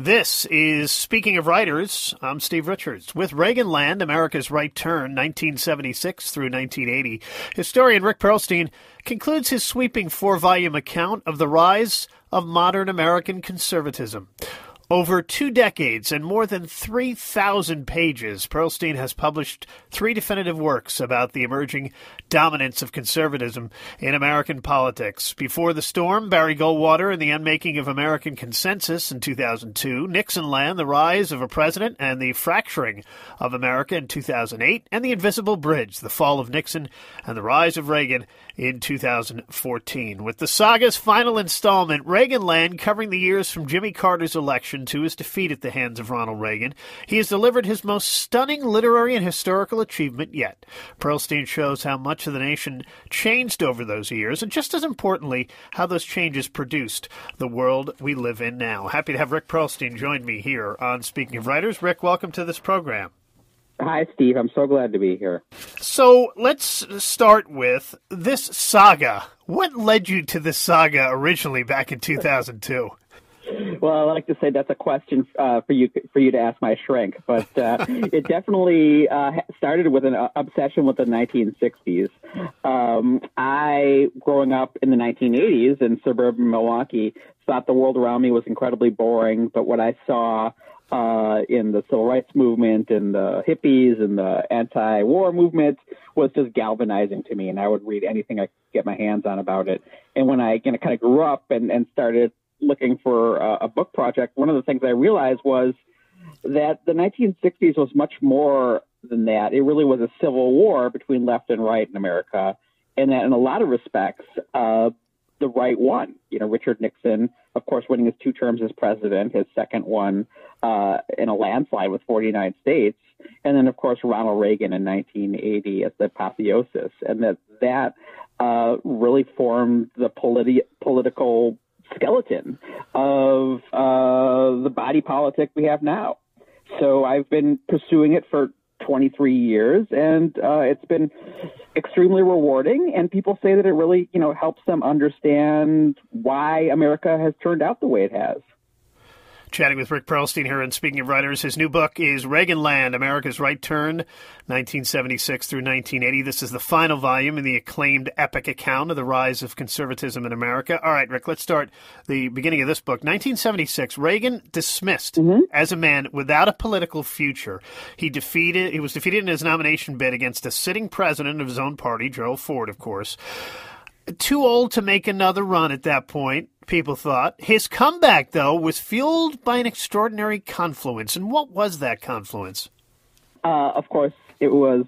This is Speaking of Writers. I'm Steve Richards. With Reaganland, America's Right Turn, 1976 through 1980, historian Rick Perlstein concludes his sweeping four-volume account of the rise of modern American conservatism. Over 2 decades and more than 3,000 pages, Perlstein has published 3 definitive works about the emerging dominance of conservatism in American politics. Before the Storm, Barry Goldwater and the Unmaking of American Consensus in 2002, Nixonland, The Rise of a President and the Fracturing of America in 2008, and The Invisible Bridge, The Fall of Nixon and the Rise of Reagan in 2014. With the saga's final installment, Reaganland, covering the years from Jimmy Carter's election to his defeat at the hands of Ronald Reagan, he has delivered his most stunning literary and historical achievement yet. Perlstein shows how much of the nation changed over those years, and just as importantly, how those changes produced the world we live in now. Happy to have Rick Perlstein join me here on Speaking of Writers. Rick, welcome to this program. Hi, Steve. I'm so glad to be here. So let's start with this saga. What led you to this saga originally back in 2002? Well, I like to say that's a question for you to ask my shrink, but it definitely started with an obsession with the 1960s. I, growing up in the 1980s in suburban Milwaukee, thought the world around me was incredibly boring, but what I saw in the civil rights movement and the hippies and the anti-war movement was just galvanizing to me, and I would read anything I could get my hands on about it. And when I kind of grew up and started looking for a book project, one of the things I realized was that the 1960s was much more than that. It really was a civil war between left and right in America, and that in a lot of respects, the right won. You know, Richard Nixon, of course, winning his 2 terms as president, his second one in a landslide with 49 states, and then, of course, Ronald Reagan in 1980 as the apotheosis, and that really formed the political skeleton of the body politic we have now. So I've been pursuing it for 23 years, and it's been extremely rewarding. And people say that it really, helps them understand why America has turned out the way it has. Chatting with Rick Perlstein here and Speaking of Writers. His new book is Reaganland, America's Right Turn, 1976 through 1980. This is the final volume in the acclaimed epic account of the rise of conservatism in America. All right, Rick, let's start the beginning of this book. 1976, Reagan dismissed as a man without a political future. He was defeated in his nomination bid against a sitting president of his own party, Gerald Ford, of course. Too old to make another run at that point, people thought. His comeback, though, was fueled by an extraordinary confluence. And what was that confluence? Of course, it was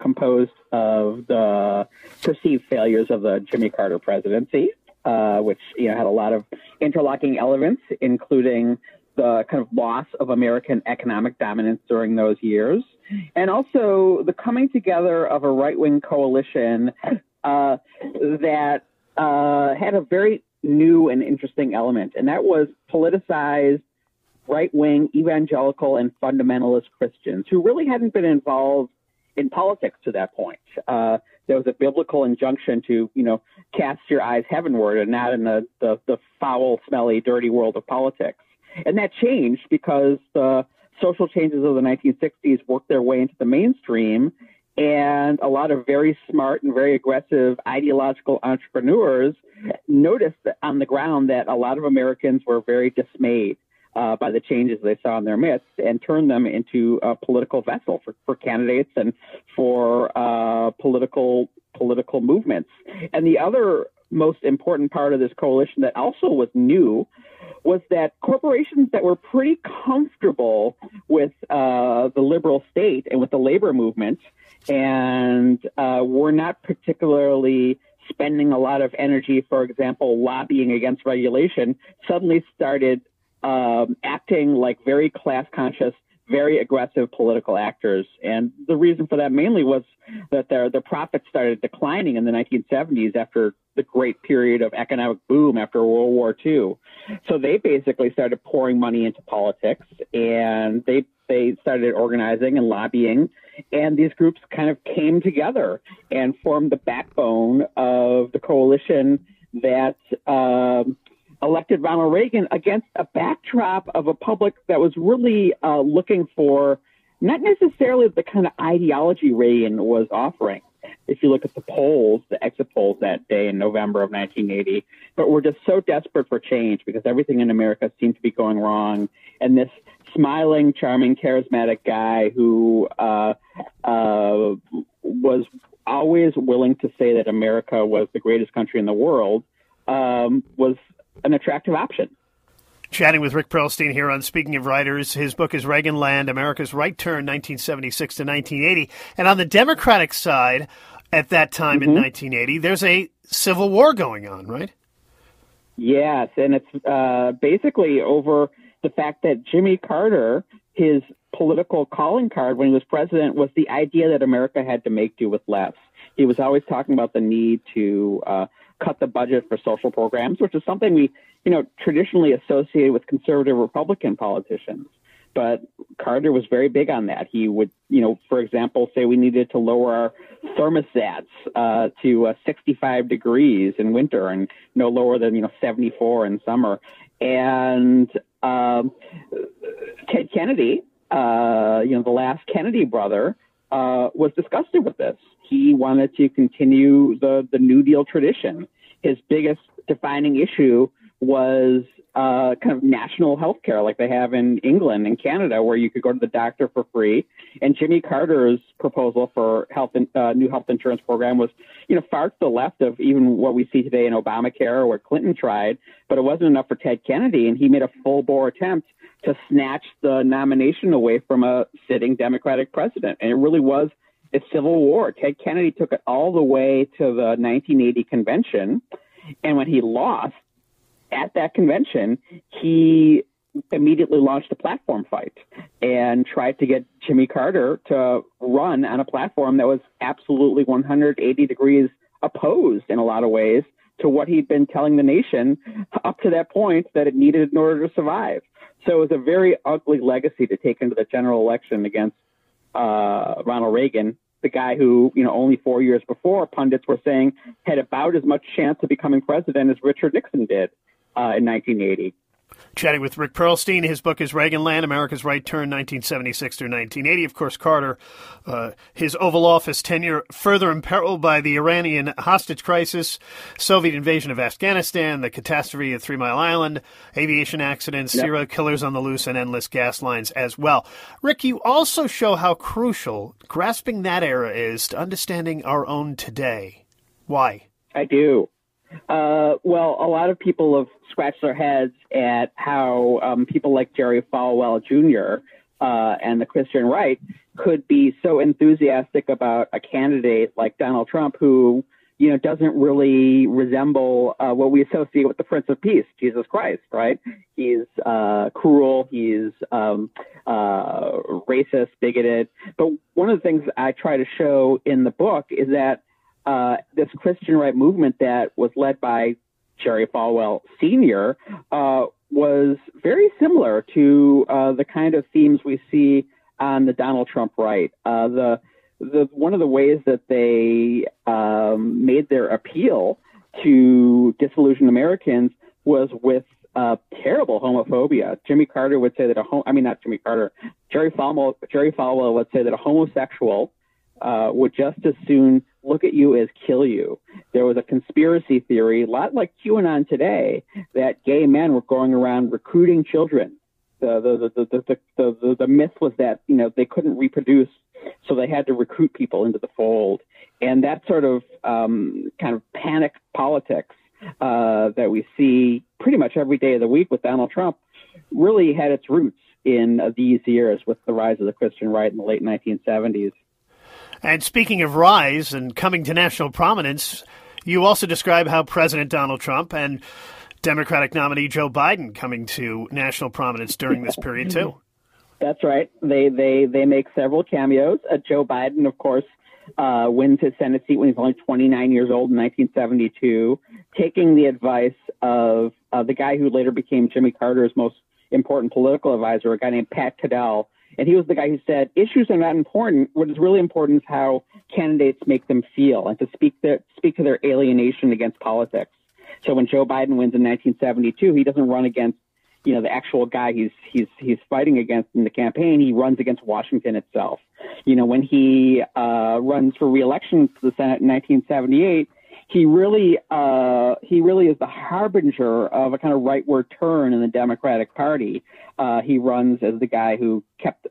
composed of the perceived failures of the Jimmy Carter presidency, which had a lot of interlocking elements, including the kind of loss of American economic dominance during those years, and also the coming together of a right-wing coalition that had a very new and interesting element, and that was politicized right-wing evangelical and fundamentalist Christians who really hadn't been involved in politics to that point. There was a biblical injunction to, cast your eyes heavenward and not in the foul, smelly, dirty world of politics. And that changed because the social changes of the 1960s worked their way into the mainstream, and a lot of very smart and very aggressive ideological entrepreneurs noticed on the ground that a lot of Americans were very dismayed by the changes they saw in their midst, and turned them into a political vessel for candidates and for political movements. And the other most important part of this coalition that also was new was that corporations that were pretty comfortable with the liberal state and with the labor movement, and were not particularly spending a lot of energy, for example, lobbying against regulation, suddenly started acting like very class-conscious, very aggressive political actors. And the reason for that mainly was that their profits started declining in the 1970s after the great period of economic boom after World War II. So they basically started pouring money into politics, and they started organizing and lobbying. And these groups kind of came together and formed the backbone of the coalition that elected Ronald Reagan against a backdrop of a public that was really looking for not necessarily the kind of ideology Reagan was offering. If you look at the polls, the exit polls that day in November of 1980, but we're just so desperate for change because everything in America seemed to be going wrong. And this smiling, charming, charismatic guy who was always willing to say that America was the greatest country in the world was an attractive option. Chatting with Rick Perlstein here on Speaking of Writers. His book is Reaganland, America's Right Turn, 1976 to 1980. And on the Democratic side at that time in 1980, there's a civil war going on, right? Yes, and it's basically over the fact that Jimmy Carter, his political calling card when he was president, was the idea that America had to make do with less. He was always talking about the need to cut the budget for social programs, which is something we traditionally associated with conservative Republican politicians. But Carter was very big on that. He would, for example, say we needed to lower our thermostats to 65 degrees in winter and no lower than, 74 in summer. And Ted Kennedy, the last Kennedy brother, was disgusted with this. He wanted to continue the New Deal tradition. His biggest defining issue was kind of national health care like they have in England and Canada, where you could go to the doctor for free. And Jimmy Carter's proposal for new health insurance program was, far to the left of even what we see today in Obamacare or what Clinton tried, but it wasn't enough for Ted Kennedy. And he made a full bore attempt to snatch the nomination away from a sitting Democratic president. And it really was a civil war. Ted Kennedy took it all the way to the 1980 convention. And when he lost at that convention, he immediately launched a platform fight and tried to get Jimmy Carter to run on a platform that was absolutely 180 degrees opposed in a lot of ways to what he'd been telling the nation up to that point that it needed in order to survive. So it was a very ugly legacy to take into the general election against Ronald Reagan, the guy who, only 4 years before, pundits were saying had about as much chance of becoming president as Richard Nixon did in 1980. Chatting with Rick Perlstein. His book is Reaganland, America's Right Turn, 1976 through 1980. Of course, Carter, his Oval Office tenure further imperiled by the Iranian hostage crisis, Soviet invasion of Afghanistan, the catastrophe at Three Mile Island, aviation accidents, serial killers on the loose, and endless gas lines as well. Rick, you also show how crucial grasping that era is to understanding our own today. Why? I do. Well, a lot of people have scratched their heads at how people like Jerry Falwell Jr. And the Christian right could be so enthusiastic about a candidate like Donald Trump, who, doesn't really resemble what we associate with the Prince of Peace, Jesus Christ, right? He's cruel, he's racist, bigoted. But one of the things I try to show in the book is that this Christian right movement that was led by Jerry Falwell Sr. Was very similar to the kind of themes we see on the Donald Trump right. The one of the ways that they made their appeal to disillusioned Americans was with terrible homophobia. Jimmy Carter would say that Jerry Falwell would say that a homosexual would just as soon look at you as kill you. There was a conspiracy theory, a lot like QAnon today, that gay men were going around recruiting children. The myth was that they couldn't reproduce, so they had to recruit people into the fold, and that sort of kind of panic politics that we see pretty much every day of the week with Donald Trump really had its roots in these years with the rise of the Christian right in the late 1970s. And speaking of rise and coming to national prominence, you also describe how President Donald Trump and Democratic nominee Joe Biden coming to national prominence during this period, too. That's right. They make several cameos. Joe Biden, of course, wins his Senate seat when he's only 29 years old in 1972, taking the advice of the guy who later became Jimmy Carter's most important political advisor, a guy named Pat Cadell. And he was the guy who said, issues are not important. What is really important is how candidates make them feel and to speak to their alienation against politics. So when Joe Biden wins in 1972, he doesn't run against, you know, the actual guy he's fighting against in the campaign. He runs against Washington itself. You know, when he runs for re-election to the Senate in 1978, he really is the harbinger of a kind of rightward turn in the Democratic Party. He runs as the guy who kept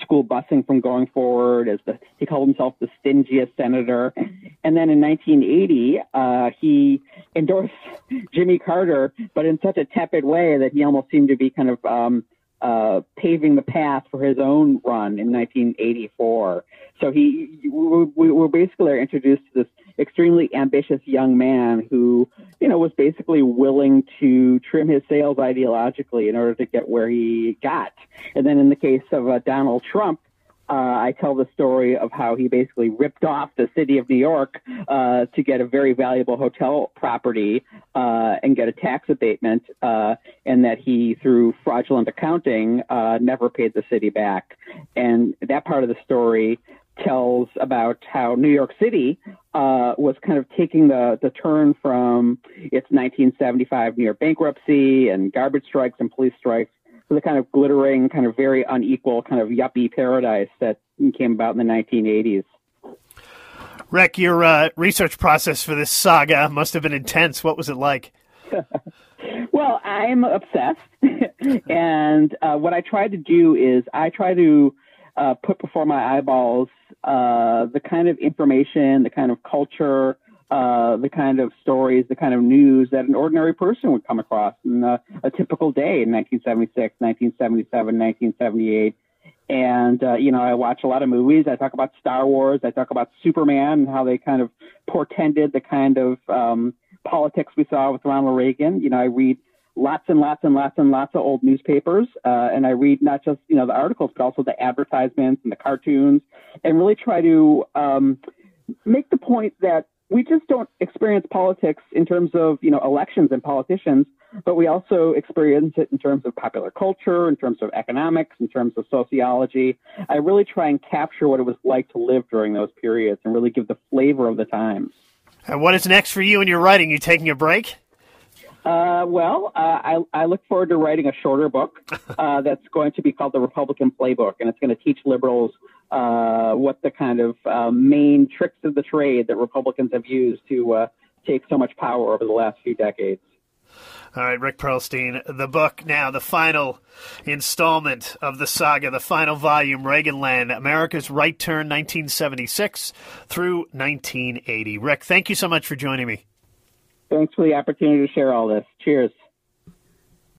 school busing from going forward, he called himself the stingiest senator. And then in 1980, he endorsed Jimmy Carter, but in such a tepid way that he almost seemed to be kind of paving the path for his own run in 1984. So we basically are introduced to this extremely ambitious young man who, you know, was basically willing to trim his sails ideologically in order to get where he got. And then in the case of Donald Trump, I tell the story of how he basically ripped off the city of New York to get a very valuable hotel property and get a tax abatement, and that he, through fraudulent accounting, never paid the city back. And that part of the story tells about how New York City was kind of taking the turn from its 1975 near bankruptcy and garbage strikes and police strikes to the kind of glittering, kind of very unequal, kind of yuppie paradise that came about in the 1980s. Rick, your research process for this saga must have been intense. What was it like? Well, I'm obsessed. And what I try to do is I try to put before my eyeballs the kind of information, the kind of culture, the kind of stories, the kind of news that an ordinary person would come across in a typical day in 1976, 1977, 1978. And, you know, I watch a lot of movies. I talk about Star Wars. I talk about Superman and how they kind of portended the kind of politics we saw with Ronald Reagan. You know, I read lots of old newspapers. And I read not just, you know, the articles, but also the advertisements and the cartoons, and really try to make the point that we just don't experience politics in terms of, you know, elections and politicians, but we also experience it in terms of popular culture, in terms of economics, in terms of sociology. I really try and capture what it was like to live during those periods and really give the flavor of the times. And what is next for you in your writing? You taking a break? I look forward to writing a shorter book that's going to be called The Republican Playbook, and it's going to teach liberals what the kind of main tricks of the trade that Republicans have used to take so much power over the last few decades. All right, Rick Perlstein, the book now, the final installment of the saga, the final volume, Reaganland, America's Right Turn, 1976 through 1980. Rick, thank you so much for joining me. Thanks for the opportunity to share all this. Cheers.